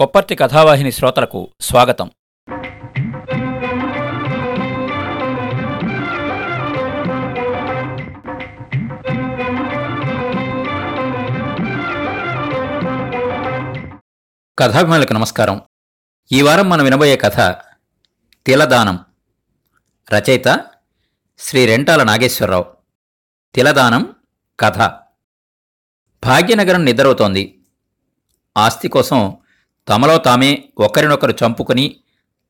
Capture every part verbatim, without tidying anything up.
కొప్పర్తి కథావాహిని శ్రోతలకు స్వాగతం. కథాభిమానులకు నమస్కారం. ఈ వారం మనం వినబోయే కథ తిలదానం. రచయిత శ్రీ రెంటాల నాగేశ్వరరావు. తిలదానం కథ. భాగ్యనగరం నిద్రవుతోంది. ఆస్తి కోసం తమలో తామే ఒకరినొకరు చంపుకుని,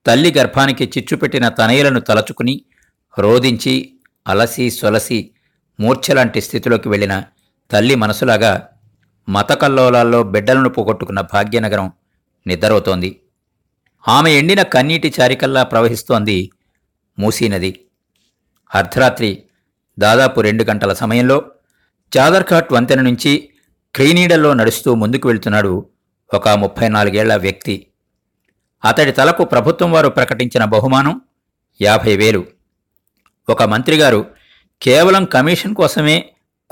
తల్లి గర్భానికి చిచ్చుపెట్టిన తనయులను తలచుకుని రోధించి అలసి సొలసి మూర్ఛలాంటి స్థితిలోకి వెళ్ళిన తల్లి మనసులాగా మతకల్లోలాల్లో బిడ్డలను పోగొట్టుకున్న భాగ్యనగరం నిద్రవుతోంది. ఆమె ఎండిన కన్నీటి చారికల్లా ప్రవహిస్తోంది మూసీనది. అర్ధరాత్రి దాదాపు రెండు గంటల సమయంలో చాదర్ఘాట్ వంతెన నుంచి క్రీనీడల్లో నడుస్తూ ముందుకు వెళ్తున్నాడు ఒక ముప్పై నాలుగేళ్ల వ్యక్తి. అతడి తలకు ప్రభుత్వం వారు ప్రకటించిన బహుమానం యాభై వేలు. ఒక మంత్రిగారు కేవలం కమిషన్ కోసమే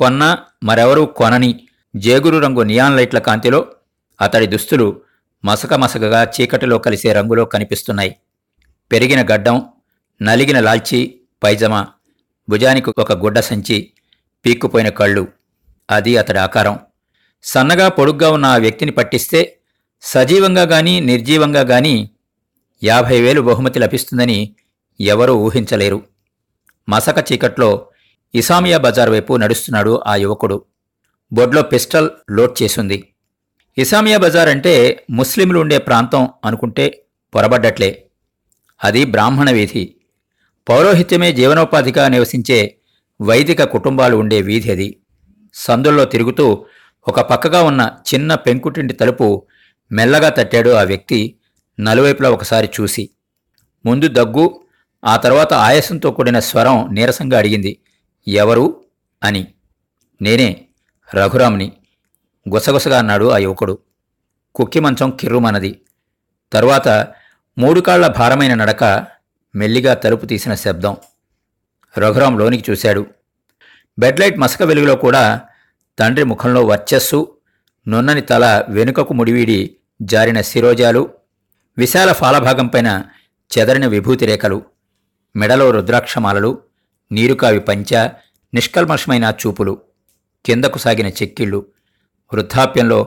కొన్న మరెవరూ కొనని జేగురు రంగు నియాన్ లైట్ల కాంతిలో అతడి దుస్తులు మసక మసకగా చీకటిలో కలిసే రంగులో కనిపిస్తున్నాయి. పెరిగిన గడ్డం, నలిగిన లాల్చి పైజమా, భుజానికి ఒక గుడ్డ సంచి, పీక్కుపోయిన కళ్ళు, అది అతడి ఆకారం. సన్నగా పొడుగ్గా ఉన్న ఆ వ్యక్తిని పట్టిస్తే సజీవంగా గానీ నిర్జీవంగా గానీ యాభై వేలు బహుమతి లభిస్తుందని ఎవరూ ఊహించలేరు. మసక చీకట్లో ఇసామియా బజార్ వైపు నడుస్తున్నాడు ఆ యువకుడు. బొడ్లో పిస్టల్ లోడ్ చేసింది. ఇసామియా బజార్ అంటే ముస్లింలు ఉండే ప్రాంతం అనుకుంటే పొరబడ్డట్లే. అది బ్రాహ్మణ వీధి. పౌరోహిత్యమే జీవనోపాధిగా నివసించే వైదిక కుటుంబాలు ఉండే వీధి అది. సందుల్లో తిరుగుతూ ఒక పక్కగా ఉన్న చిన్న పెంకుటింటి తలుపు మెల్లగా తట్టాడు ఆ వ్యక్తి నలువైపులా ఒకసారి చూసి. ముందు దగ్గు, ఆ తర్వాత ఆయాసంతో కూడిన స్వరం నీరసంగా అడిగింది, ఎవరు అని. నేనే రఘురామ్ని, గుసగుసగా అన్నాడు ఆ యువకుడు. కుక్కి మంచం కిర్రుమన్నది. తరువాత మూడుకాళ్ల భారమైన నడక, మెల్లిగా తలుపు తీసిన శబ్దం. రఘురాం లోనికి చూశాడు. బెడ్లైట్ మసక వెలుగులో కూడా తండ్రి ముఖంలో వర్చస్సు, నున్నని తల వెనుకకు ముడివీడి జారిన శిరోజాలు, విశాల ఫాలభాగంపైన చెదరిన విభూతి రేఖలు, మెడలో రుద్రాక్షమాలలు, నీరుకావి పంచ, నిష్కల్మషమైన చూపులు, కిందకు సాగిన చెక్కిళ్ళు, వృద్ధాప్యంలో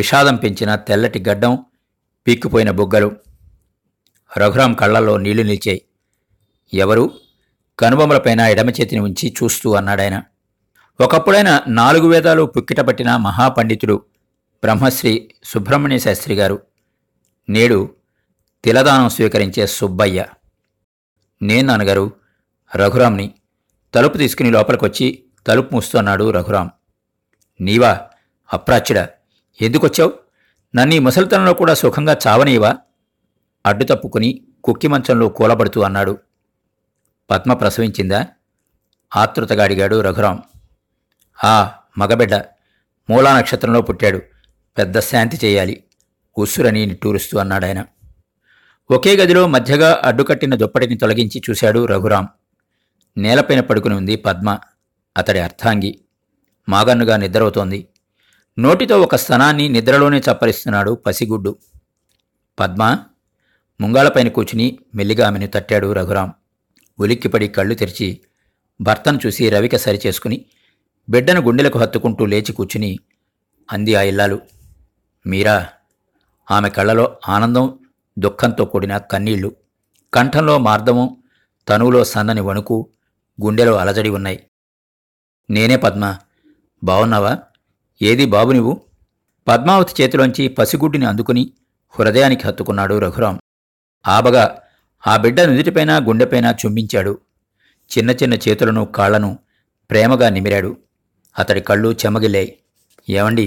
విషాదం పెంచిన తెల్లటి గడ్డం, పీక్కుపోయిన బుగ్గలు. రఘురాం కళ్లలో నీళ్లు నిలిచాయి. ఎవరు? కనుబొమ్మలపైన ఎడమ చేతిని ఉంచి చూస్తూ అన్నాడాయన. ఒకప్పుడైన నాలుగు వేదాలు పుక్కిటపట్టిన మహాపండితుడు బ్రహ్మశ్రీ సుబ్రహ్మణ్య శాస్త్రి గారు. నేడు తిలదానం స్వీకరించే సుబ్బయ్య. నేను నాన్నగారు రఘురాంని. తలుపు తీసుకుని లోపలికొచ్చి తలుపు మూస్తున్నాడు రఘురాం. నీవా అప్రాచ్యుడా, ఎందుకొచ్చావు? నన్ను ఈ ముసలితనంలో కూడా సుఖంగా చావనీవా? అడ్డు తప్పుకుని కుక్కి మంచంలో కూలబడుతూ అన్నాడు. పద్మ ప్రసవించిందా? ఆతృతగా అడిగాడు రఘురాం. ఆ మగబిడ్డ మూలా నక్షత్రంలో పుట్టాడు, పెద్ద శాంతి చేయాలి, ఉస్సురని నిట్టూరుస్తూ అన్నాడాయన. ఒకే గదిలో మధ్యగా అడ్డుకట్టిన దుప్పటిని తొలగించి చూశాడు రఘురాం. నేలపైన పడుకుని ఉంది పద్మ, అతడి అర్థాంగి. మాగన్నుగా నిద్రవుతోంది. నోటితో ఒక స్తనాన్ని నిద్రలోనే చప్పరిస్తున్నాడు పసిగుడ్డు. పద్మ ముంగాలపైన కూర్చుని మెల్లిగా ఆమెను తట్టాడు రఘురాం. ఉలిక్కిపడి కళ్ళు తెరిచి భర్తను చూసి రవిక సరిచేసుకుని బిడ్డను గుండెలకు హత్తుకుంటూ లేచి కూర్చుని అంది ఆ ఇల్లాలు. మీరా? ఆమె కళ్ళలో ఆనందం, దుఃఖంతో కూడిన కన్నీళ్లు, కంఠంలో మార్దమం, తనువులో సన్నని వణుకు, గుండెలో అలజడి ఉన్నాయి. నేనే పద్మ, బావున్నావా? ఏది బాబు నువ్వు? పద్మావతి చేతిలోంచి పసిగుడ్డిని అందుకుని హృదయానికి హత్తుకున్నాడు రఘురాం. ఆబగా ఆ బిడ్డ నుదుటిపైన గుండెపైన చుంబించాడు. చిన్న చిన్న చేతులను కాళ్లను ప్రేమగా నిమిరాడు. అతడి కళ్ళు చెమ్మగిల్లాయి. ఏమండి,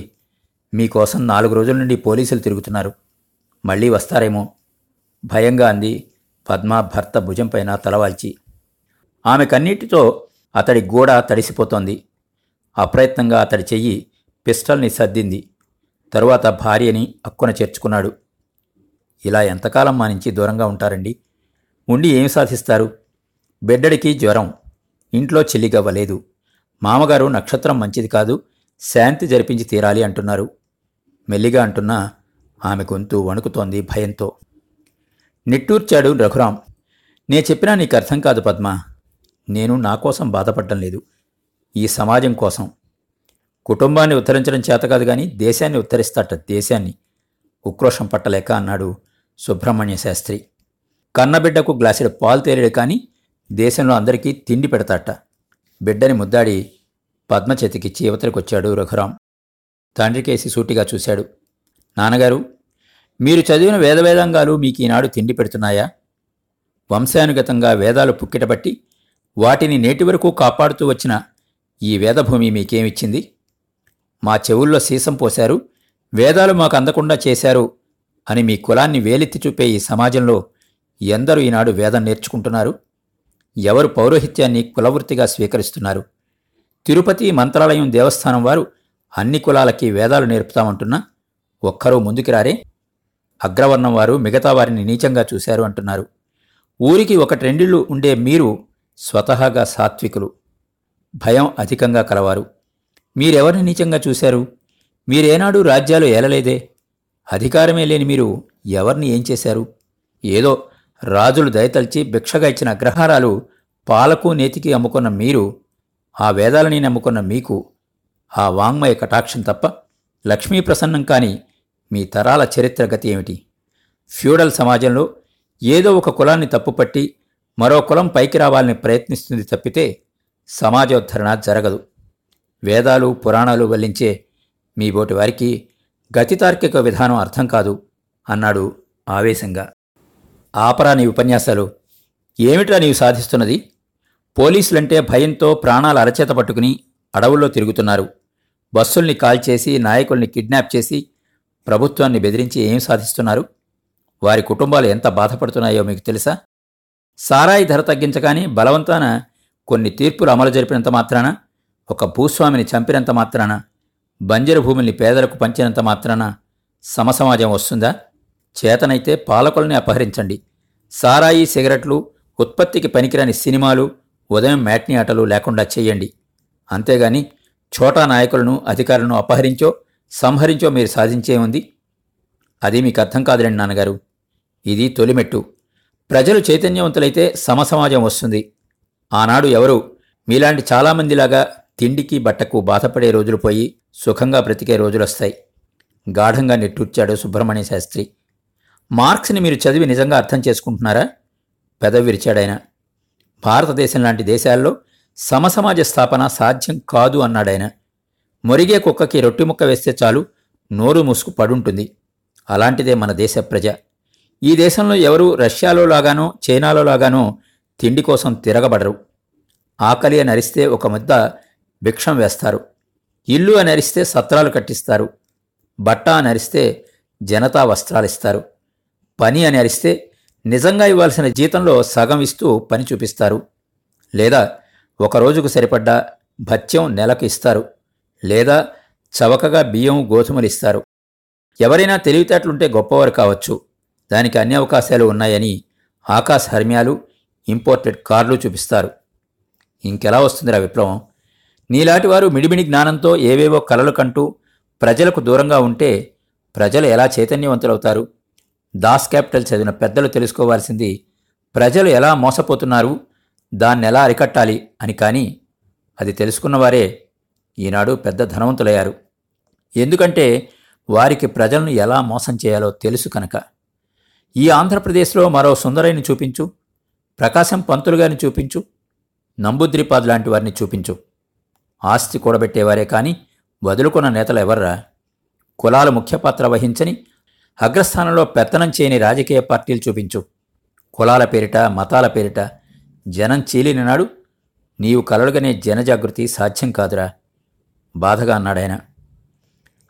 మీకోసం నాలుగు రోజుల నుండి పోలీసులు తిరుగుతున్నారు, మళ్ళీ వస్తారేమో, భయంగా అంది పద్మ భర్త భుజంపైన తలవాల్చి. ఆమె కన్నీటితో అతడి గోడ తడిసిపోతోంది. అప్రయత్నంగా అతడి చెయ్యి పిస్టల్ని సర్దింది. తరువాత భార్యని అక్కున చేర్చుకున్నాడు. ఇలా ఎంతకాలం మా నుంచి దూరంగా ఉంటారండి? ఉండి ఏం సాధిస్తారు? బిడ్డడికి జ్వరం, ఇంట్లో చెల్లిగవ్వలేదు, మామగారు నక్షత్రం మంచిది కాదు, శాంతి జరిపించి తీరాలి అంటున్నారు. మెల్లిగా అంటున్నా ఆమె గొంతు వణుకుతోంది భయంతో. నిట్టూర్చాడు రఘురాం. నే చెప్పినా నీకు అర్థం కాదు పద్మ. నేను నా కోసం బాధపడటం లేదు, ఈ సమాజం కోసం. కుటుంబాన్ని ఉద్ధరించడం చేత కాదు కానీ దేశాన్ని ఉద్ధరిస్తాట, దేశాన్ని. ఉక్రోషం పట్టలేక అన్నాడు సుబ్రహ్మణ్య శాస్త్రి. కన్నబిడ్డకు గ్లాసుడు పాలు తేలేడు కానీ దేశంలో అందరికీ తిండి పెడతాట. బిడ్డని ముద్దాడి పద్మ చేతికిచ్చి యువతరికొచ్చాడు రఘురాం. తండ్రికేసి సూటిగా చూశాడు. నాన్నగారు, మీరు చదివిన వేదవేదాంగాలు మీకు ఈనాడు తిండి పెడుతున్నాయా? వంశానుగతంగా వేదాలు పుక్కిటబట్టి వాటిని నేటి వరకు కాపాడుతూ వచ్చిన ఈ వేదభూమి మీకేమిచ్చింది? మా చెవుల్లో సీసం పోశారు, వేదాలు మాకు అందకుండా చేశారు అని మీ కులాన్ని వేలెత్తి చూపే ఈ సమాజంలో ఎందరూ ఈనాడు వేదం నేర్చుకుంటున్నారు? ఎవరు పౌరోహిత్యాన్ని కులవృత్తిగా స్వీకరిస్తున్నారు? తిరుపతి మంత్రాలయం దేవస్థానం వారు అన్ని కులాలకి వేదాలు నేర్పుతామంటున్నా ఒక్కరూ ముందుకి రారే. అగ్రవర్ణం వారు మిగతా వారిని నీచంగా చూశారు అంటున్నారు. ఊరికి ఒకట్రెండిళ్ళు ఉండే మీరు స్వతహాగా సాత్వికులు, భయం అధికంగా కలవారు. మీరెవరిని నీచంగా చూశారు? మీరేనాడు రాజ్యాలు ఏలలేదే. అధికారమే లేని మీరు ఎవరిని ఏం చేశారు? ఏదో రాజులు దయతల్చి భిక్షగా ఇచ్చిన అగ్రహారాలు పాలకు నేతికి అమ్ముకున్న మీరు, ఆ వేదాలని నమ్ముకున్న మీకు ఆ వాంగ్మయ కటాక్షం తప్ప లక్ష్మీ ప్రసన్నం కాని మీ తరాల చరిత్ర గతి ఏమిటి? ఫ్యూడల్ సమాజంలో ఏదో ఒక కులాన్ని తప్పుపట్టి మరో కులం పైకి రావాలని ప్రయత్నిస్తుంది తప్పితే సమాజోద్ధరణ జరగదు. వేదాలు పురాణాలు వల్లించే మీ బోటి వారికి గతితార్కిక విధానం అర్థం కాదు అన్నాడు ఆవేశంగా. ఆపరా నీ ఉపన్యాసాలు. ఏమిట్రా నీవు సాధిస్తున్నది? పోలీసులంటే భయంతో ప్రాణాలు అరచేత పట్టుకుని అడవుల్లో తిరుగుతున్నారు. బస్సుల్ని కాల్చేసి నాయకుల్ని కిడ్నాప్ చేసి ప్రభుత్వాన్ని బెదిరించి ఏం సాధిస్తున్నారు? వారి కుటుంబాలు ఎంత బాధపడుతున్నాయో మీకు తెలుసా? సారాయి ధర తగ్గించగానే బలవంతాన కొన్ని తీర్పులు అమలు జరిపినంత మాత్రాన, ఒక భూస్వామిని చంపినంత మాత్రాన, బంజరు భూముల్ని పేదలకు పంచినంత మాత్రాన సమసమాజం వస్తుందా? చేతనైతే పాలకుల్ని అపహరించండి. సారాయి సిగరెట్లు, ఉత్పత్తికి పనికిరాని సినిమాలు, ఉదయం మ్యాట్నీ ఆటలు లేకుండా చేయండి. అంతేగాని ఛోటా నాయకులను అధికారులను అపహరించో సంహరించో మీరు సాధించేముంది? అది మీకు అర్థం కాదులేండి నాన్నగారు. ఇది తొలిమెట్టు. ప్రజలు చైతన్యవంతులైతే సమసమాజం వస్తుంది. ఆనాడు ఎవరు మీలాంటి చాలామందిలాగా తిండికి బట్టకు బాధపడే రోజులు పోయి సుఖంగా బ్రతికే రోజులొస్తాయి గాఢంగా నిట్టూర్చాడు సుబ్రహ్మణ్య శాస్త్రి. మార్క్స్ని మీరు చదివి నిజంగా అర్థం చేసుకుంటున్నారా? పెదవి విరిచాడాయన. భారతదేశం లాంటి దేశాల్లో సమసమాజ స్థాపన సాధ్యం కాదు అన్నాడాయన. మొరిగే కుక్కకి రొట్టె ముక్క వేస్తే చాలు నోరు మూసుకు పడుంటుంది. అలాంటిదే మన దేశ ప్రజ. ఈ దేశంలో ఎవరూ రష్యాలో లాగానో చైనాలో లాగానో తిండి కోసం తిరగబడరు. ఆకలి అని అరిస్తే ఒక ముద్ద భిక్షం వేస్తారు, ఇల్లు అని అరిస్తే సత్రాలు కట్టిస్తారు, బట్ట అని అరిస్తే జనతా వస్త్రాలిస్తారు, పని అని అరిస్తే నిజంగా ఇవ్వాల్సిన జీతంలో సగం ఇస్తూ పని చూపిస్తారు, లేదా ఒకరోజుకు సరిపడ్డ భత్యం నెలకు ఇస్తారు, లేదా చవకగా బియ్యం గోధుమలు ఇస్తారు. ఎవరైనా తెలివితేటలుంటే గొప్పవారు కావచ్చు, దానికి అన్ని అవకాశాలు ఉన్నాయని ఆకాశ హర్మ్యాలు ఇంపోర్టెడ్ కార్లు చూపిస్తారు. ఇంకెలా వస్తుందిరా విప్లవం? నీలాంటి వారు మిడిమిడి జ్ఞానంతో ఏవేవో కలలు కంటూ ప్రజలకు దూరంగా ఉంటే ప్రజలు ఎలా చైతన్యవంతులవుతారు? దాస్ క్యాపిటల్ చదివిన పెద్దలు తెలుసుకోవాల్సింది ప్రజలు ఎలా మోసపోతున్నారు, దాన్ని ఎలా అరికట్టాలి అని. కానీ అది తెలుసుకున్నవారే ఈనాడు పెద్ద ధనవంతులయ్యారు. ఎందుకంటే వారికి ప్రజలను ఎలా మోసం చేయాలో తెలుసు కనుక. ఈ ఆంధ్రప్రదేశ్లో మరో సుందరయ్యని చూపించు, ప్రకాశం పంతులు గారిని చూపించు, నంబూద్రిపాద్ లాంటి వారిని చూపించు. ఆస్తి కూడబెట్టేవారే కానీ వదులుకున్న నేతలు ఎవర్రా? కులాలు ముఖ్య పాత్ర వహించని, అగ్రస్థానంలో పెత్తనం చేయని రాజకీయ పార్టీలు చూపించు. కులాల పేరిట మతాల పేరిట జనం చీలిన నాడు నీవు కలలుగనే జనజాగృతి సాధ్యం కాదురా బాధగా అన్నాడాయన.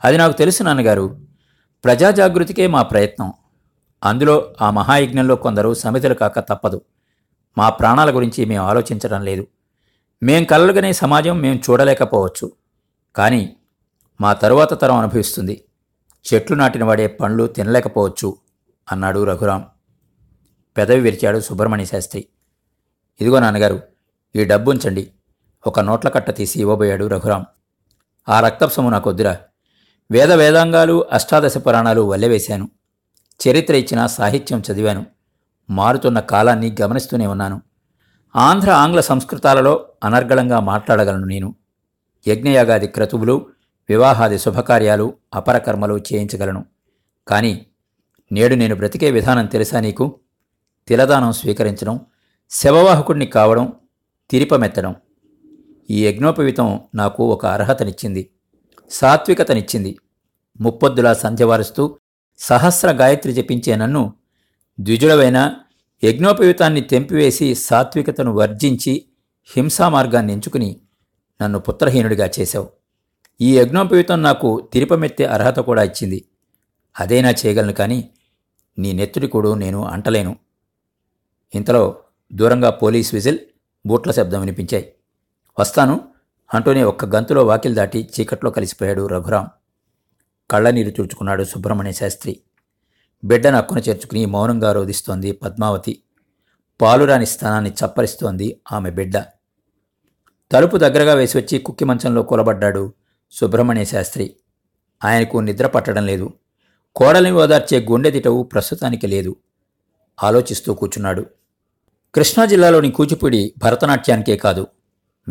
అది నాకు తెలుసు నాన్నగారు. ప్రజాజాగృతికే మా ప్రయత్నం. అందులో ఆ మహాయజ్ఞంలో కొందరు సమితులు కాక తప్పదు. మా ప్రాణాల గురించి మేము ఆలోచించడం లేదు. మేం కలలుగనే సమాజం మేము చూడలేకపోవచ్చు, కానీ మా తరువాత తరం అనుభవిస్తుంది. చెట్లు నాటిన వాడే పండ్లు తినలేకపోవచ్చు అన్నాడు రఘురాం. పెదవి విరిచాడు సుబ్రహ్మణ్య శాస్త్రి. ఇదిగో నాన్నగారు, ఈ డబ్బు ఉంచండి. ఒక నోట్ల కట్ట తీసి ఇవ్వబోయాడు రఘురాం. ఆ రక్తప్సము నాకొద్దురా. వేద వేదాంగాలు అష్టాదశ పురాణాలు వల్లెవేశాను. చరిత్ర ఇచ్చిన సాహిత్యం చదివాను. మారుతున్న కాలాన్ని గమనిస్తూనే ఉన్నాను. ఆంధ్ర ఆంగ్ల సంస్కృతాలలో అనర్గళంగా మాట్లాడగలను నేను. యజ్ఞయాగాది క్రతువులు, వివాహాది శుభకార్యాలు, అపరకర్మలు చేయించగలను. కానీ నేడు నేను బ్రతికే విధానం తెలుసా నీకు? తిలదానం స్వీకరించడం, శవవాహకుడిని కావడం, తిరిపమెత్తడం. ఈ యజ్ఞోపవీతం నాకు ఒక అర్హతనిచ్చింది, సాత్వికతనిచ్చింది. ముప్పొద్దులా సంధ్యవారుస్తూ సహస్ర గాయత్రి జపించే నన్ను ద్విజుడవైన యజ్ఞోపవీతాన్ని తెంపివేసి సాత్వికతను వర్జించి హింసామార్గాన్ని ఎంచుకుని నన్ను పుత్రహీనుడిగా చేశావు. ఈ యజ్ఞోపవీతం నాకు తిరిపమెత్తే అర్హత కూడా ఇచ్చింది. అదైనా చేయగలను, కానీ నీ నెత్తుడి కూడా నేను అంటలేను. ఇంతలో దూరంగా పోలీస్ విజిల్, బూట్ల శబ్దం వినిపించాయి. వస్తాను అంటూనే ఒక్క గంతులో వాకిలి దాటి చీకట్లో కలిసిపోయాడు రఘురాం. కళ్ళనీరు తుడుచుకున్నాడు సుబ్రహ్మణ్య శాస్త్రి. బిడ్డను అక్కున చేర్చుకుని మౌనంగా రోధిస్తోంది పద్మావతి. పాలురాని స్థానాన్ని చప్పరిస్తోంది ఆమె బిడ్డ. తలుపు దగ్గరగా వేసి వచ్చి కుక్కి మంచంలో కూలబడ్డాడు సుబ్రహ్మణ్య శాస్త్రి. ఆయనకు నిద్ర పట్టడం లేదు. కోడలిని ఓదార్చే గుండె దిటవు ప్రస్తుతానికి లేదు. ఆలోచిస్తూ కూర్చున్నాడు. కృష్ణా జిల్లాలోని కూచిపూడి భరతనాట్యానికే కాదు,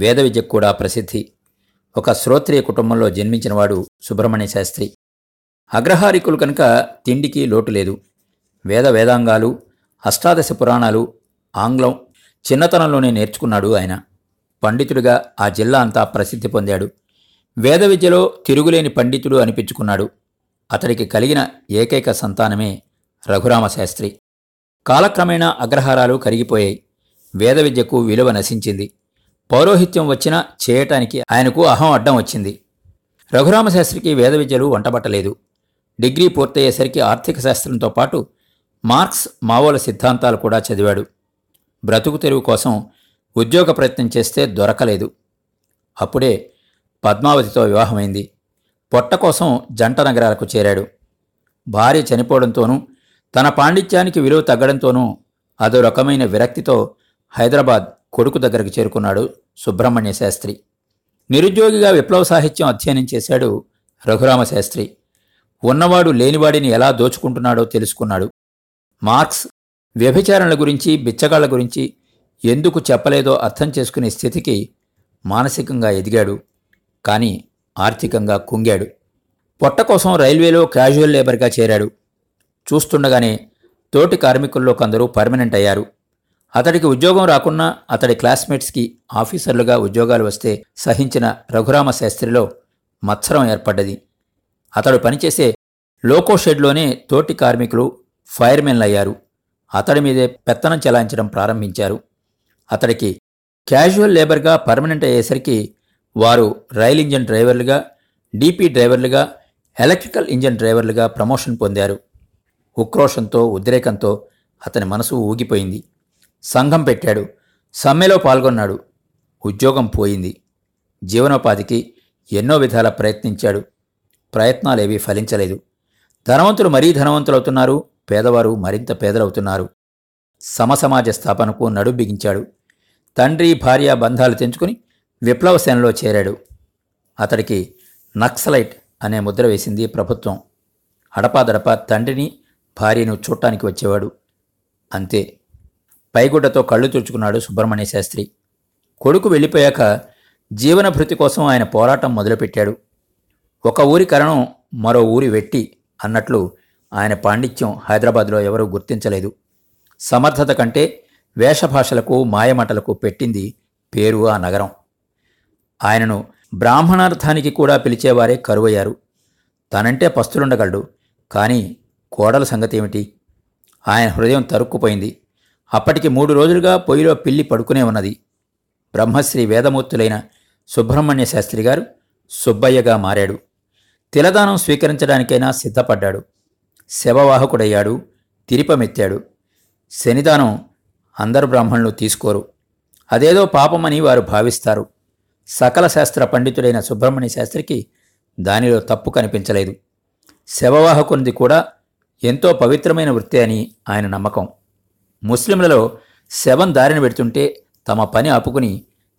వేద విద్యకు కూడా ప్రసిద్ధి. ఒక శ్రోత్రియ కుటుంబంలో జన్మించినవాడు సుబ్రహ్మణ్య శాస్త్రి. అగ్రహారికులు కనుక తిండికి లోటు లేదు. వేద వేదాంగాలు, అష్టాదశ పురాణాలు, ఆంగ్లం చిన్నతనంలోనే నేర్చుకున్నాడు ఆయన. పండితుడిగా ఆ జిల్లా అంతా ప్రసిద్ధి పొందాడు. వేద విద్యలో తిరుగులేని పండితుడు అనిపించుకున్నాడు. అతడికి కలిగిన ఏకైక సంతానమే రఘురామ శాస్త్రి. కాలక్రమేణా అగ్రహారాలు కరిగిపోయాయి. వేద విద్యకు విలువ నశించింది. పౌరోహిత్యం వచ్చినా చేయటానికి ఆయనకు అహం అడ్డం వచ్చింది. రఘురామశాస్త్రికి వేద విద్యలు వంటబట్టలేదు. డిగ్రీ పూర్తయ్యేసరికి ఆర్థిక శాస్త్రంతో పాటు మార్క్స్, మావోల సిద్ధాంతాలు కూడా చదివాడు. బ్రతుకు తెరువు కోసం ఉద్యోగ ప్రయత్నం చేస్తే దొరకలేదు. అప్పుడే పద్మావతితో వివాహమైంది. పొట్ట కోసం జంట నగరాలకు చేరాడు. భార్య చనిపోవడంతోనూ తన పాండిత్యానికి విలువ తగ్గడంతోనూ అదో రకమైన విరక్తితో హైదరాబాద్ కొడుకు దగ్గరకు చేరుకున్నాడు సుబ్రహ్మణ్య శాస్త్రి. నిరుద్యోగిగా విప్లవ సాహిత్యం అధ్యయనం చేశాడు రఘురామ శాస్త్రి. ఉన్నవాడు లేనివాడిని ఎలా దోచుకుంటున్నాడో తెలుసుకున్నాడు. మార్క్స్ వ్యభిచారణల గురించి, బిచ్చగాళ్ల గురించి ఎందుకు చెప్పలేదో అర్థం చేసుకునే స్థితికి మానసికంగా ఎదిగాడు. కానీ ఆర్థికంగా కుంగాడు. పొట్ట కోసం రైల్వేలో క్యాజువల్ లేబర్గా చేరాడు. చూస్తుండగానే తోటి కార్మికుల్లో కొందరు పర్మనెంట్ అయ్యారు. అతడికి ఉద్యోగం రాకున్నా అతడి క్లాస్మేట్స్కి ఆఫీసర్లుగా ఉద్యోగాలు వస్తే సహించిన రఘురామ శాస్త్రిలో మత్సరం ఏర్పడ్డది. అతడు పనిచేసే లోకో షెడ్లోనే తోటి కార్మికులు ఫైర్మెన్లు అయ్యారు. అతడి మీదే పెత్తనం చెలాయించడం ప్రారంభించారు. అతడికి క్యాజువల్ లేబర్గా పర్మనెంట్ అయ్యేసరికి వారు రైల్ ఇంజన్ డ్రైవర్లుగా, డీపీ డ్రైవర్లుగా, ఎలక్ట్రికల్ ఇంజన్ డ్రైవర్లుగా ప్రమోషన్ పొందారు. ఉక్రోషంతో, ఉద్రేకంతో అతని మనసు ఊగిపోయింది. సంఘం పెట్టాడు. సమ్మెలో పాల్గొన్నాడు. ఉద్యోగం పోయింది. జీవనోపాధికి ఎన్నో విధాల ప్రయత్నించాడు. ప్రయత్నాలేవీ ఫలించలేదు. ధనవంతులు మరీ ధనవంతులవుతున్నారు, పేదవారు మరింత పేదలవుతున్నారు. సమసమాజ స్థాపనకు నడుం బిగించాడు. తండ్రి భార్య బంధాలు తెంచుకుని విప్లవ సేనలో చేరాడు. అతడికి నక్సలైట్ అనే ముద్ర వేసింది ప్రభుత్వం. అడపాదడపా తండ్రిని, భార్యను చూడటానికి వచ్చేవాడు. అంతే. పైగుడ్డతో కళ్ళు తుడుచుకున్నాడు సుబ్రహ్మణ్య శాస్త్రి. కొడుకు వెళ్ళిపోయాక జీవనభృతి కోసం ఆయన పోరాటం మొదలుపెట్టాడు. ఒక ఊరి కరణం, మరో ఊరి వెట్టి అన్నట్లు ఆయన పాండిత్యం హైదరాబాద్లో ఎవరూ గుర్తించలేదు. సమర్థత కంటే వేషభాషలకు, మాయమాటలకు పెట్టింది పేరు ఆ నగరం. ఆయనను బ్రాహ్మణార్థానికి కూడా పిలిచేవారే కరువయ్యారు. తనంటే పస్తులుండగలడు, కానీ కోడల సంగతేమిటి? ఆయన హృదయం తరుక్కుపోయింది. అప్పటికి మూడు రోజులుగా పొయ్యిలో పిల్లి పడుకునే ఉన్నది. బ్రహ్మశ్రీ వేదమూర్తులైన సుబ్రహ్మణ్య శాస్త్రి గారు సుబ్బయ్యగా మారాడు. తిలదానం స్వీకరించడానికైనా సిద్ధపడ్డాడు. శవవాహకుడయ్యాడు. తిరిపమెత్తాడు. శనిదానం అందరు బ్రాహ్మణులు తీసుకోరు. అదేదో పాపమని వారు భావిస్తారు. సకల శాస్త్ర పండితుడైన సుబ్రహ్మణ్య శాస్త్రికి దానిలో తప్పు కనిపించలేదు. శవవాహకునిది కూడా ఎంతో పవిత్రమైన వృత్తి అని ఆయన నమ్మకం. ముస్లింలలో శవం దారిన పెడుతుంటే తమ పని ఆపుకుని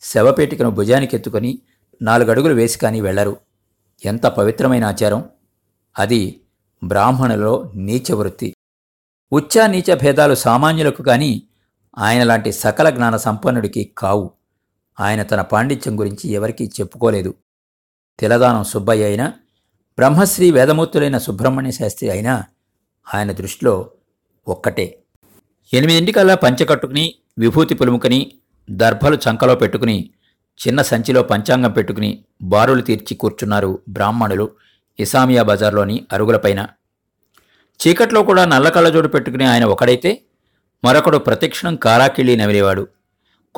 శవపేటికను భుజానికెత్తుకొని నాలుగడుగులు వేసి కానీ వెళ్లరు. ఎంత పవిత్రమైన ఆచారం! అది బ్రాహ్మణులలో నీచవృత్తి. ఉచ్చ నీచ భేదాలు సామాన్యులకు కానీ ఆయనలాంటి సకల జ్ఞాన సంపన్నుడికి కావు. ఆయన తన పాండిత్యం గురించి ఎవరికీ చెప్పుకోలేదు. తిలదానం సుబ్బయ్య అయినా, బ్రహ్మశ్రీ వేదమూర్తులైన సుబ్రహ్మణ్య శాస్త్రి అయినా ఆయన దృష్టిలో ఒక్కటే. ఎనిమిదింటికల్లా పంచకట్టుకుని, విభూతి పులుముకుని, దర్భలు చంకలో పెట్టుకుని, చిన్న సంచిలో పంచాంగం పెట్టుకుని బారులు తీర్చి కూర్చున్నారు బ్రాహ్మణులు ఇసామియా బజార్లోని అరుగులపైన. చీకట్లో కూడా నల్లకళ్ళజోడు పెట్టుకుని ఆయన ఒకడైతే, మరొకడు ప్రతిక్షణం కారాకిళ్ళి నమిలేవాడు.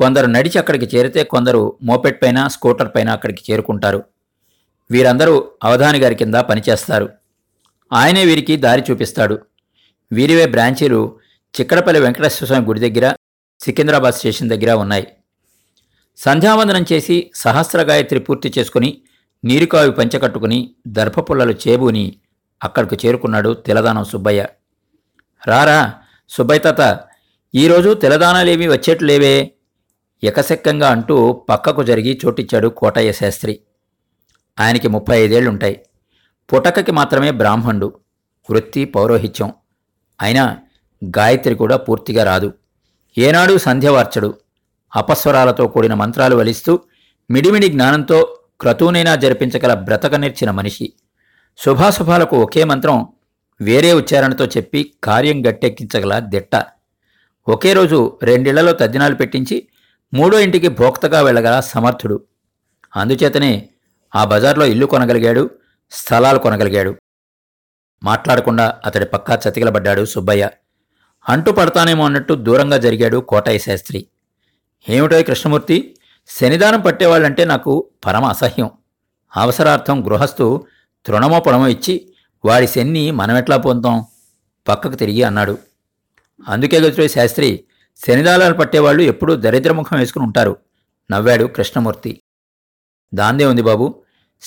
కొందరు నడిచి అక్కడికి చేరితే కొందరు మోపెట్ పైన, స్కూటర్ పైన అక్కడికి చేరుకుంటారు. వీరందరూ అవధాని గారి కింద పనిచేస్తారు. ఆయనే వీరికి దారి చూపిస్తాడు. వీరివే బ్రాంచీలు చిక్కడపల్లి వెంకటేశ్వరస్వామి గుడి దగ్గర, సికింద్రాబాద్ స్టేషన్ దగ్గర ఉన్నాయి. సంధ్యావందనం చేసి సహస్ర గాయత్రి పూర్తి చేసుకుని, నీరుకావి పంచకట్టుకుని, దర్భపుల్లలు చేబూని అక్కడికి చేరుకున్నాడు తిలదానం సుబ్బయ్య. రారా సుబ్బయ్య తాత, ఈరోజు తిలదానాలేమీ వచ్చేట్లేవే ఎకసెక్కంగా అంటూ పక్కకు జరిగి చోటిచ్చాడు కోటేశాస్త్రి. ఆయనకి ముప్పై ఐదేళ్లుంటాయి. పుటకకి మాత్రమే బ్రాహ్మణుడు, వృత్తి పౌరోహిత్యం. అయినా గాయత్రి కూడా పూర్తిగా రాదు. ఏనాడు సంధ్యవార్చడు. అపస్వరాలతో కూడిన మంత్రాలు వలిస్తూ మిడిమిడి జ్ఞానంతో క్రతువునైనా జరిపించగల బ్రతకనిర్చిన మనిషి. శుభాశుభాలకు ఒకే మంత్రం వేరే ఉచ్చారణతో చెప్పి కార్యం గట్టెక్కించగల దిట్ట. ఒకే రోజు రెండిళ్లలో తద్దినాలు పెట్టించి మూడో ఇంటికి భోక్తగా వెళ్ళగల సమర్థుడు. అందుచేతనే ఆ బజార్లో ఇల్లు కొనగలిగాడు, స్థలాలు కొనగలిగాడు. మాట్లాడకుండా అతడి పక్కా చతికిలబడ్డాడు సుబ్బయ్య. అంటూ పడతానేమో అన్నట్టు దూరంగా జరిగాడు కోటేశాస్త్రి. ఏమిటో కృష్ణమూర్తి, శనిదానం పట్టేవాళ్ళంటే నాకు పరమ అసహ్యం. అవసరార్థం గృహస్థు తృణమో పొణమో ఇచ్చి వాడి శన్ని మనమెట్లా పొందాం? పక్కకు తిరిగి అన్నాడు. అందుకే గొచ్చురే శాస్త్రి, శనిదానాలు పట్టేవాళ్ళు ఎప్పుడూ దరిద్రముఖం వేసుకుని ఉంటారు నవ్వాడు కృష్ణమూర్తి. దాందే ఉంది బాబు,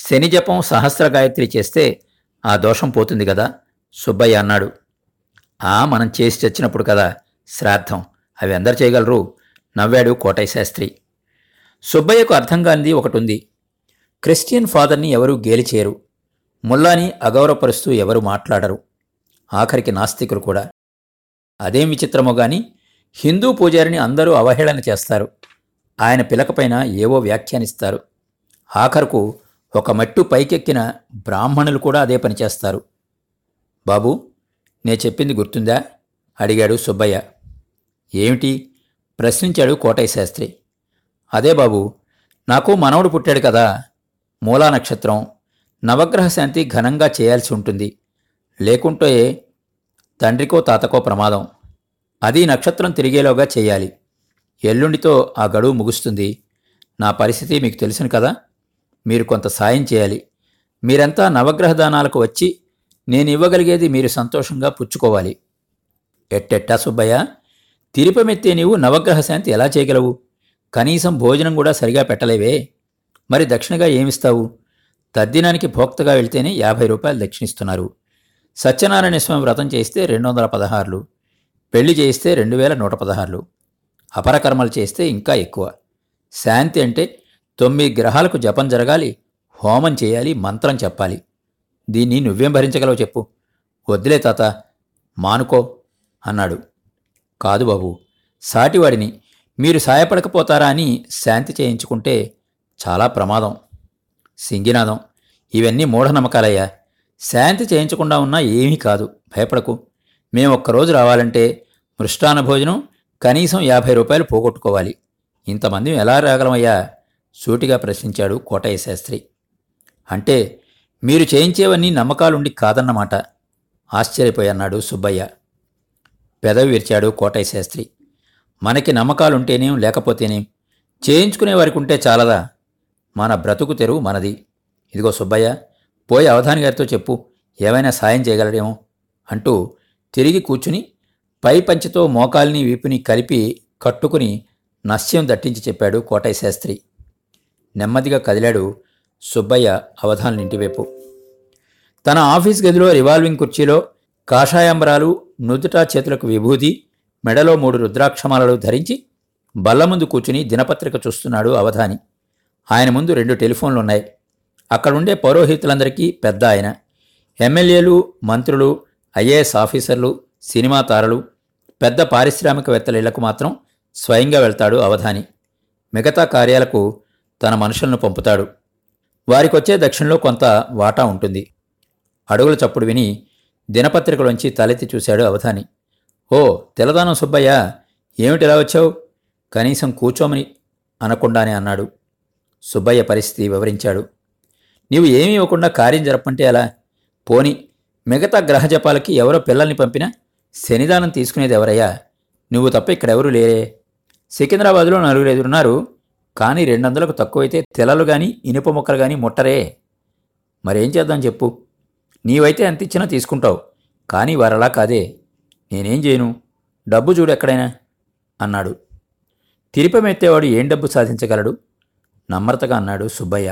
శని జపం సహస్ర గాయత్రి చేస్తే ఆ దోషం పోతుంది కదా సుబ్బయ్య అన్నాడు. ఆ మనం చేసి చచ్చినప్పుడు కదా శ్రాద్ధం, అవి అందరు చేయగలరు నవ్వాడు కోటేశాస్త్రి. సుబ్బయ్యకు అర్థం కానిది ఒకటి ఉంది. క్రిస్టియన్ ఫాదర్ని ఎవరూ గేలిచేయరు, ముల్లాని అగౌరవపరుస్తూ ఎవరు మాట్లాడరు, ఆఖరికి నాస్తికులు కూడా. అదేం విచిత్రమో గాని హిందూ పూజారిని అందరూ అవహేళన చేస్తారు, ఆయన పిలకపైన ఏవో వ్యాఖ్యానిస్తారు. ఆఖరుకు ఒక మట్టు పైకెక్కిన బ్రాహ్మణులు కూడా అదే పనిచేస్తారు. బాబూ, నే చెప్పింది గుర్తుందా అడిగాడు సుబ్బయ్య. ఏమిటి ప్రశ్నించాడు కోటేశాస్త్రి. అదే బాబు, నాకు మనవడు పుట్టాడు కదా, మూలా నక్షత్రం, నవగ్రహ శాంతి ఘనంగా చేయాల్సి ఉంటుంది, లేకుంటే తండ్రికో తాతకో ప్రమాదం. అది నక్షత్రం తిరిగేలోగా చేయాలి. ఎల్లుండితో ఆ గడువు ముగుస్తుంది. నా పరిస్థితి మీకు తెలుసును కదా, మీరు కొంత సాయం చేయాలి. మీరంతా నవగ్రహ దానాలకు వచ్చి నేను ఇవ్వగలిగేది మీరు సంతోషంగా పుచ్చుకోవాలి. ఎట్టెట్టా సుబ్బయ్య, తిరుపమెత్తే నీవు నవగ్రహ శాంతి ఎలా చేయగలవు? కనీసం భోజనం కూడా సరిగా పెట్టలేవే. మరి దక్షిణగా ఏమిస్తావు? తద్దినానికి భోక్తగా వెళ్తేనే యాభై రూపాయలు దక్షిణిస్తున్నారు. సత్యనారాయణ స్వామి వ్రతం చేస్తే రెండు వందల పదహారులు పెళ్లి చేస్తే రెండు వేల నూట పదహారులు అపరకర్మలు చేస్తే ఇంకా ఎక్కువ. శాంతి అంటే తొమ్మిది గ్రహాలకు జపం జరగాలి, హోమం చేయాలి, మంత్రం చెప్పాలి. దీన్ని నువ్వేం భరించగలవు చెప్పు. వద్దులే తాత, మానుకో అన్నాడు. కాదు బాబు, సాటివాడిని మీరు సాయపడకపోతారా అని శాంతి చేయించుకుంటే చాలా ప్రమాదం. సింగినాదం, ఇవన్నీ మూఢనమ్మకాలయ్యా. శాంతి చేయించకుండా ఉన్నా ఏమీ కాదు, భయపడకు. మేము ఒక్కరోజు రావాలంటే మృష్టాన్న భోజనం కనీసం యాభై రూపాయలు పోగొట్టుకోవాలి. ఇంతమంది ఎలా రాగలమయ్యా సూటిగా ప్రశ్నించాడు కోటేశాస్త్రి. అంటే మీరు చేయించేవన్నీ నమ్మకాలుండి కాదన్నమాట ఆశ్చర్యపోయన్నాడు సుబ్బయ్య. పెదవి విరిచాడు కోటేశాస్త్రి. మనకి నమ్మకాలుంటేనేం లేకపోతేనేం, చేయించుకునేవారికి ఉంటే చాలదా? మన బ్రతుకు తెరువు మనది. ఇదిగో సుబ్బయ్య, పోయి అవధాని గారితో చెప్పు, ఏమైనా సాయం చేయగలడేమో అంటూ తిరిగి కూర్చుని పై పంచితో మోకాల్ని వీపుని కలిపి కట్టుకుని నస్యం దట్టించి చెప్పాడు కోటేశాస్త్రి. నెమ్మదిగా కదిలాడు సుబ్బయ్య అవధాని ఇంటివైపు. తన ఆఫీస్ గదిలో రివాల్వింగ్ కుర్చీలో కాషాయాంబరాలు, నుదుటా చేతులకు విభూది, మెడలో మూడు రుద్రాక్షమాలలు ధరించి బల్ల ముందు కూర్చుని దినపత్రిక చూస్తున్నాడు అవధాని. ఆయన ముందు రెండు టెలిఫోన్లున్నాయి. అక్కడుండే పౌరోహితులందరికీ పెద్ద ఆయన. ఎమ్మెల్యేలు, మంత్రులు, ఐఏఎస్ ఆఫీసర్లు, సినిమా తారలు, పెద్ద పారిశ్రామికవేత్తల ఇళ్లకు మాత్రం స్వయంగా వెళ్తాడు అవధాని. మిగతా కార్యాలకు తన మనుషులను పంపుతాడు. వారికొచ్చే దక్షిణలో కొంత వాటా ఉంటుంది. అడుగుల చప్పుడు విని దినపత్రికలోంచి తలెత్తి చూశాడు అవధాని. ఓ తిలదానం సుబ్బయ్య, ఏమిటిలా వచ్చావు? కనీసం కూర్చోమని అనకుండానే అన్నాడు. సుబ్బయ్య పరిస్థితి వివరించాడు. నీవు ఏమీ ఇవ్వకుండా కార్యం జరపంటే ఎలా? పోని మిగతా గ్రహజపాలకి ఎవరో పిల్లల్ని పంపినా శనిదానం తీసుకునేది ఎవరయ్యా? నువ్వు తప్ప ఇక్కడెవరూ లేరే. సికింద్రాబాద్లో నలుగురు ఎదురున్నారు, కానీ రెండు వందలకు తక్కువైతే తెలలు కానీ ఇనుప ముక్కలు కానీ ముట్టరే. మరేం చేద్దాం చెప్పు? నీవైతే ఎంత ఇచ్చినా తీసుకుంటావు, కానీ వారలా కాదే. నేనేం చేయను? డబ్బు చూడు ఎక్కడైనా అన్నాడు. తిరిపమెత్తేవాడు ఏం డబ్బు సాధించగలడు? నమ్రతగా అన్నాడు సుబ్బయ్య.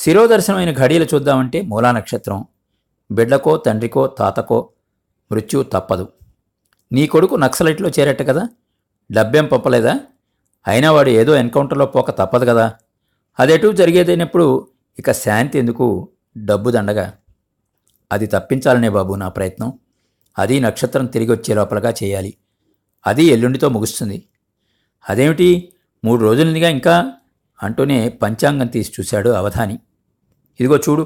శిరోదర్శనమైన ఘడియలు చూద్దామంటే మూలా నక్షత్రం. బిడ్డకో తండ్రికో తాతకో మృత్యు తప్పదు. నీ కొడుకు నక్సలైట్లో చేరట్ట కదా, డబ్బేం పంపలేదా? అయినా వాడు ఏదో ఎన్కౌంటర్లో పోక తప్పదు కదా. అదెటూ జరిగేదైనప్పుడు ఇక శాంతి ఎందుకు డబ్బు దండగా? అది తప్పించాలనే బాబు నా ప్రయత్నం. అది నక్షత్రం తిరిగి వచ్చే లోపలగా చేయాలి. అది ఎల్లుండితో ముగుస్తుంది. అదేమిటి, మూడు రోజులుందిగా ఇంకా అంటూనే పంచాంగం తీసి చూశాడు అవధాని. ఇదిగో చూడు,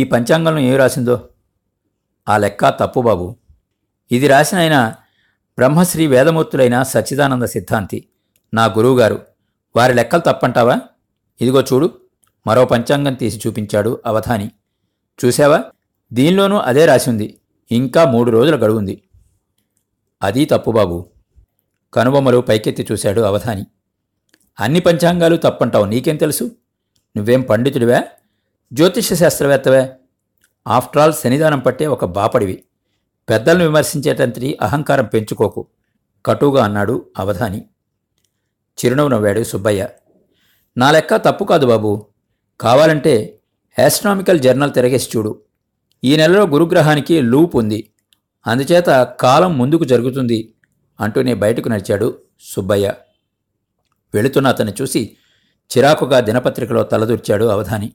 ఈ పంచాంగంలో ఏం రాసిందో. ఆ లెక్క తప్పు బాబు. ఇది రాసిన ఆయన బ్రహ్మశ్రీ వేదమూర్తులైన సచ్చిదానంద సిద్ధాంతి, నా గురువుగారు. వారి లెక్కలు తప్పంటావా? ఇదిగో చూడు. మరో పంచాంగం తీసి చూపించాడు అవధాని. చూసావా, దీనిలోనూ అదే రాసింది. ఇంకా మూడు రోజుల గడువుంది. అది తప్పు బాబు. కనుబొమ్మలు పైకెత్తి చూశాడు అవధాని. అన్ని పంచాంగాలు తప్పంటావు, నీకేం తెలుసు? నువ్వేం పండితుడివా, జ్యోతిష్య శాస్త్రవేత్తవా? ఆఫ్టర్ ఆల్ శనిదానం పట్టే ఒక బాపడివి. పెద్దలను విమర్శించేటంతటి అహంకారం పెంచుకోకు కటుగా అన్నాడు అవధాని. చిరునవ్వు నవ్వాడు సుబ్బయ్య. నా లెక్క తప్పు కాదు బాబు. కావాలంటే యాస్ట్రానామికల్ జర్నల్ తిరగేసి చూడు. ఈ నెలలో గురుగ్రహానికి లూప్ ఉంది, అందుచేత కాలం ముందుకు జరుగుతుంది అంటూనే బయటకు నడిచాడు సుబ్బయ్య. వెళుతున్న అతన్ని చూసి చిరాకుగా దినపత్రికలో తలదూర్చాడు అవధాని.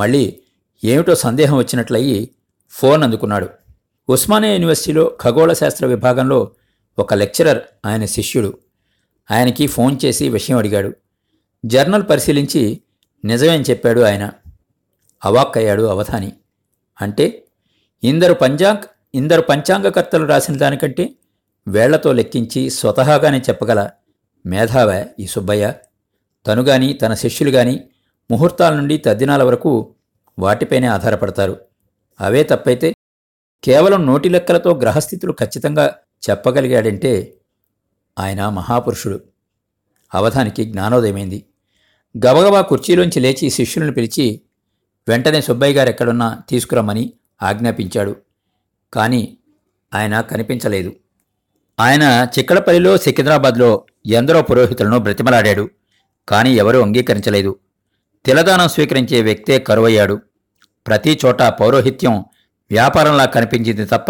మళ్ళీ ఏమిటో సందేహం వచ్చినట్లయి ఫోన్ అందుకున్నాడు. ఉస్మానియా యూనివర్సిటీలో ఖగోళ శాస్త్ర విభాగంలో ఒక లెక్చరర్ ఆయన శిష్యుడు. ఆయనకి ఫోన్ చేసి విషయం అడిగాడు. జర్నల్ పరిశీలించి నిజమేం చెప్పాడు ఆయన. అవాక్కయ్యాడు అవధాని. అంటే ఇందరు పంచాంగ్ ఇందరు పంచాంగకర్తలు రాసిన దానికంటే వేళ్లతో లెక్కించి స్వతహాగానే చెప్పగల మేధావే ఈ సుబ్బయ్య. తనుగాని తన శిష్యులు గాని ముహూర్తాల నుండి తద్దినాల వరకు వాటిపైనే ఆధారపడతారు. అవే తప్పైతే కేవలం నోటి లెక్కలతో గ్రహస్థితులు ఖచ్చితంగా చెప్పగలిగాడంటే ఆయన మహాపురుషుడు. అవధానికి జ్ఞానోదయమైంది. గబగబా కుర్చీలోంచి లేచి శిష్యులను పిలిచి వెంటనే సుబ్బయ్య గారు ఎక్కడున్నా తీసుకురమ్మని ఆజ్ఞాపించాడు. కానీ ఆయన కనిపించలేదు. ఆయన చిక్కడపల్లిలో, సికింద్రాబాద్లో ఎందరో పురోహితులను బ్రతిమలాడాడు, కానీ ఎవరూ అంగీకరించలేదు. తిలదానం స్వీకరించే వ్యక్తే కరువయ్యాడు. ప్రతి చోట పౌరోహిత్యం వ్యాపారంలా కనిపించింది తప్ప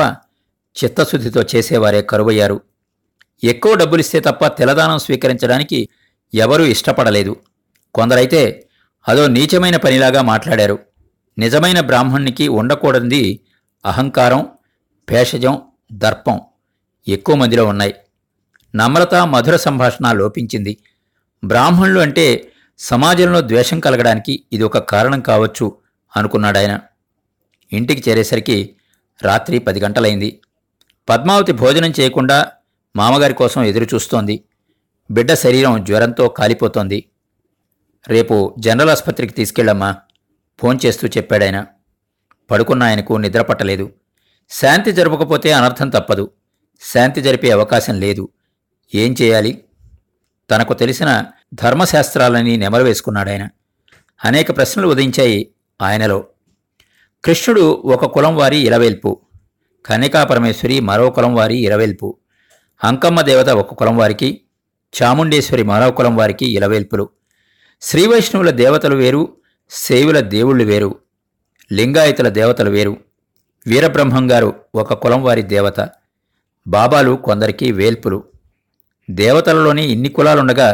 చిత్తశుద్ధితో చేసేవారే కరువయ్యారు. ఎక్కువ డబ్బులిస్తే తప్ప తిలదానం స్వీకరించడానికి ఎవరూ ఇష్టపడలేదు. కొందరైతే అదో నీచమైన పనిలాగా మాట్లాడారు. నిజమైన బ్రాహ్మణునికి ఉండకూడనిది అహంకారం, భేషజం, దర్పం ఎక్కువ మందిలో ఉన్నాయి. నమ్రత, మధుర సంభాషణ లోపించింది. బ్రాహ్మణులు అంటే సమాజంలో ద్వేషం కలగడానికి ఇది ఒక కారణం కావచ్చు అనుకున్నాడాయన. ఇంటికి చేరేసరికి రాత్రి పది గంటలైంది. పద్మావతి భోజనం చేయకుండా మామగారి కోసం ఎదురుచూస్తోంది. బిడ్డ శరీరం జ్వరంతో కాలిపోతోంది. రేపు జనరల్ ఆసుపత్రికి తీసుకెళ్ళమ్మా ఫోన్ చేస్తూ చెప్పాడాయన. పడుకున్న ఆయనకు నిద్రపట్టలేదు. శాంతి జరపకపోతే అనర్థం తప్పదు. శాంతి జరిపే అవకాశం లేదు. ఏం చేయాలి? తనకు తెలిసిన ధర్మశాస్త్రాలని నెమరు వేసుకున్నాడాయన. అనేక ప్రశ్నలు ఉదయించాయి ఆయనలో. కృష్ణుడు ఒక కులం వారి ఇలవేల్పు, కన్యాకాపరమేశ్వరి మరో కులం వారి ఇలవేల్పు, అంకమ్మ దేవత ఒక కులం వారికి, చాముండేశ్వరి మరో కులం వారికి ఇలవేల్పులు. శ్రీవైష్ణవుల దేవతలు వేరు, శైవుల దేవుళ్ళు వేరు, లింగాయతుల దేవతలు వేరు. వీరబ్రహ్మంగారు ఒక కులం వారి దేవత. బాబాలు కొందరికి వేల్పులు. దేవతలలోనే ఇన్ని కులాలుండగా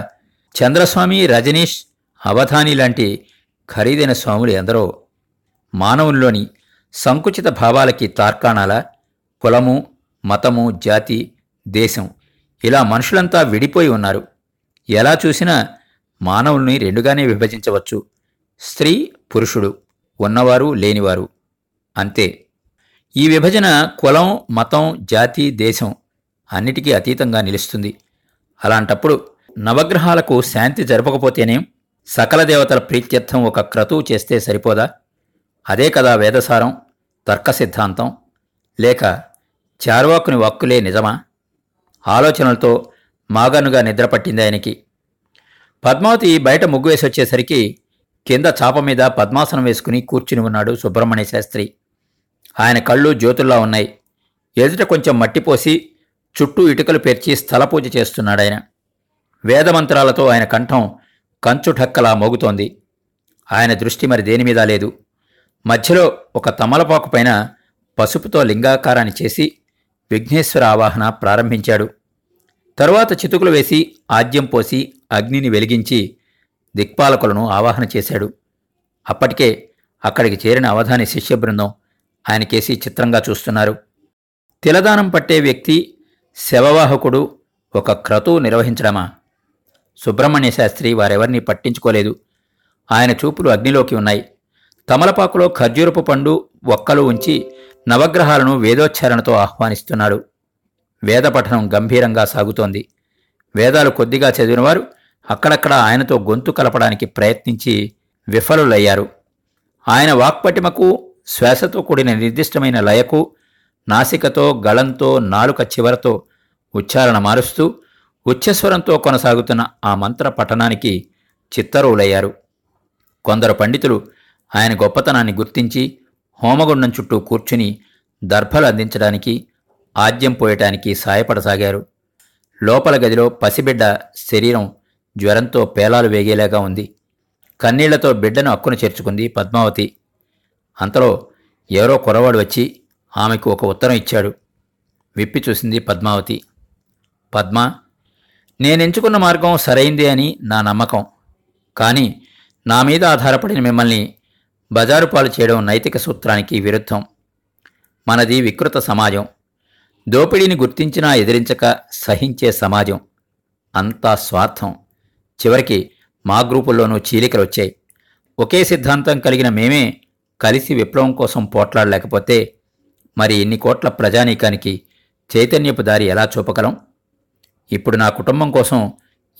చంద్రస్వామి, రజనీష్, అవధాని లాంటి ఖరీదైన స్వాములు ఎందరో. మానవుల్లోని సంకుచిత భావాలకి తార్కాణాల కులము, మతము, జాతి, దేశం ఇలా మనుషులంతా విడిపోయి ఉన్నారు. ఎలా చూసినా మానవుల్ని రెండుగానే విభజించవచ్చు, స్త్రీ పురుషుడు, ఉన్నవారు లేనివారు, అంతే. ఈ విభజన కులం, మతం, జాతి, దేశం అన్నిటికీ అతీతంగా నిలుస్తుంది. అలాంటప్పుడు నవగ్రహాలకు శాంతి జరపకపోతేనే సకల దేవతల ప్రీత్యర్థం ఒక క్రతువు చేస్తే సరిపోదా? అదే కదా వేదసారం, తర్క సిద్ధాంతం. లేక చార్వాకుని వాక్కులే నిజమా? ఆలోచనలతో మాగనుగా నిద్రపట్టింది ఆయనకి. పద్మావతి బయట ముగ్గు వేసి వచ్చేసరికి కింద చాప మీద పద్మాసనం వేసుకుని కూర్చుని ఉన్నాడు సుబ్రహ్మణ్య శాస్త్రి. ఆయన కళ్ళు జ్యోతుల్లా ఉన్నాయి. ఎదుట కొంచెం మట్టిపోసి చుట్టూ ఇటుకలు పేర్చి స్థలపూజ చేస్తున్నాడాయన. వేదమంత్రాలతో ఆయన కంఠం కంచుఠక్కలా మోగుతోంది. ఆయన దృష్టి మరి దేనిమీదా లేదు. మధ్యలో ఒక తమలపాకు పైన పసుపుతో లింగాకారాన్ని చేసి విఘ్నేశ్వర ఆవాహన ప్రారంభించాడు. తరువాత చితుకులు వేసి ఆజ్యం పోసి అగ్నిని వెలిగించి దిక్పాలకులను ఆవాహన చేశాడు. అప్పటికే అక్కడికి చేరిన అవధాని శిష్య బృందం ఆయనకేసి చిత్రంగా చూస్తున్నారు. తిలదానం పట్టే వ్యక్తి, శవవాహకుడు ఒక క్రతువు నిర్వహించడమా? సుబ్రహ్మణ్య శాస్త్రి వారెవరినీ పట్టించుకోలేదు. ఆయన చూపులు అగ్నిలోకి ఉన్నాయి. తమలపాకులో ఖర్జూరపు పండు ఒక్కలు ఉంచి నవగ్రహాలను వేదోచ్చారణతో ఆహ్వానిస్తున్నాడు. వేదపఠనం గంభీరంగా సాగుతోంది. వేదాలు కొద్దిగా చదివినవారు అక్కడక్కడ ఆయనతో గొంతు కలపడానికి ప్రయత్నించి విఫలులయ్యారు. ఆయన వాక్పటిమకు, శ్వాసతో కూడిన నిర్దిష్టమైన లయకు, నాసికతో, గళంతో, నాలుక చివరతో ఉచ్చారణ మారుస్తూ ఉచ్చస్వరంతో కొనసాగుతున్న ఆ మంత్ర పఠనానికి చిత్తరువులయ్యారు. కొందరు పండితులు ఆయన గొప్పతనాన్ని గుర్తించి హోమగుండం చుట్టూ కూర్చుని దర్భలు అందించడానికి, ఆజ్యం పోయటానికి సాయపడసాగారు. లోపల గదిలో పసిబిడ్డ శరీరం జ్వరంతో పేలాలు వేగేలాగా ఉంది. కన్నీళ్లతో బిడ్డను అక్కున చేర్చుకుంది పద్మావతి. అంతలో ఎవరో కురవాడు వచ్చి ఆమెకు ఒక ఉత్తరం ఇచ్చాడు. విప్పి చూసింది పద్మావతి. పద్మా, నేనెంచుకున్న మార్గం సరైందే అని నా నమ్మకం. కానీ నా మీద ఆధారపడిన మిమ్మల్ని బజారు పాలు చేయడం నైతిక సూత్రానికి విరుద్ధం. మనది వికృత సమాజం. దోపిడీని గుర్తించినా ఎదిరించక సహించే సమాజం. అంతా స్వార్థం. చివరికి మా గ్రూపుల్లోనూ చీలికలు వచ్చాయి. ఒకే సిద్ధాంతం కలిగిన మేమే కలిసి విప్లవం కోసం పోట్లాడలేకపోతే మరి ఇన్ని కోట్ల ప్రజానీకానికి చైతన్యపు దారి ఎలా చూపగలం? ఇప్పుడు నా కుటుంబం కోసం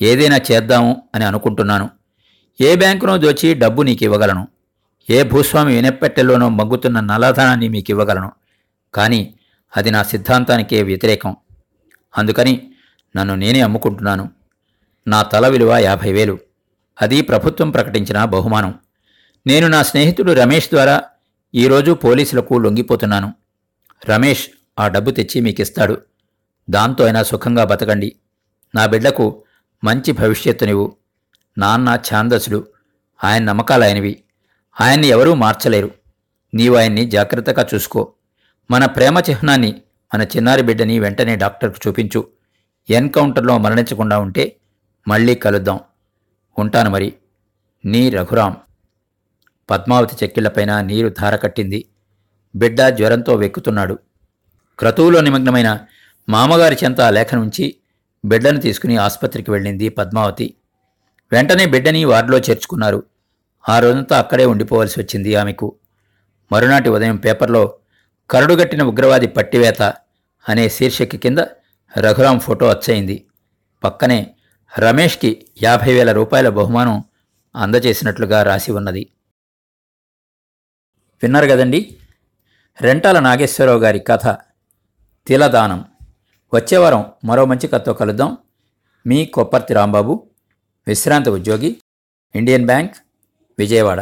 ఏదైనా చేద్దాము అని అనుకుంటున్నాను. ఏ బ్యాంకునో దోచి డబ్బు నీకు ఇవ్వగలను. ఏ భూస్వామి వినపెట్టెల్లోనో మగ్గుతున్న నల్లధనాన్ని మీకు ఇవ్వగలను. కానీ అది నా సిద్ధాంతానికే వ్యతిరేకం. అందుకని నన్ను నేనే అమ్ముకుంటున్నాను. నా తల విలువ యాభై వేలు. అది ప్రభుత్వం ప్రకటించిన బహుమానం. నేను నా స్నేహితుడు రమేష్ ద్వారా ఈరోజు పోలీసులకు లొంగిపోతున్నాను. రమేష్ ఆ డబ్బు తెచ్చి మీకిస్తాడు. దాంతో అయినా సుఖంగా బతకండి. నా బిడ్డకు మంచి భవిష్యత్తునివ్వు. నాన్న ఛాందసుడు. ఆయన నమ్మకాలైనవి. ఆయన్ని ఎవరూ మార్చలేరు. నీవు ఆయన్ని జాగ్రత్తగా చూసుకో. మన ప్రేమ చిహ్నాన్ని, మన చిన్నారి బిడ్డని వెంటనే డాక్టర్కు చూపించు. ఎన్కౌంటర్లో మరణించకుండా ఉంటే మళ్ళీ కలుద్దాం. ఉంటాను మరి. నీ రఘురాం. పద్మావతి చెక్కిళ్లపైన నీరు ధారకట్టింది. బిడ్డ జ్వరంతో వెక్కుతున్నాడు. క్రతువులో నిమగ్నమైన మామగారి చెంత లేఖనుంచి బిడ్డను తీసుకుని ఆసుపత్రికి వెళ్ళింది పద్మావతి. వెంటనే బిడ్డని వార్డులో చేర్చుకున్నారు. ఆ రోజంతా అక్కడే ఉండిపోవలసి వచ్చింది ఆమెకు. మరునాటి ఉదయం పేపర్లో కరడుగట్టిన ఉగ్రవాది పట్టివేత అనే శీర్షిక కింద రఘురాం ఫోటో అచ్చయింది. పక్కనే రమేష్కి యాభై వేల రూపాయల బహుమానం అందజేసినట్లుగా రాసి ఉన్నది. విన్నారు కదండి రెంటాల నాగేశ్వరరావు గారి కథ తిలదానం. వచ్చేవారం మరో మంచి కథతో కలుద్దాం. మీ కొప్పర్తి రాంబాబు, విశ్రాంత ఉద్యోగి, ఇండియన్ బ్యాంక్, విజయవాడ.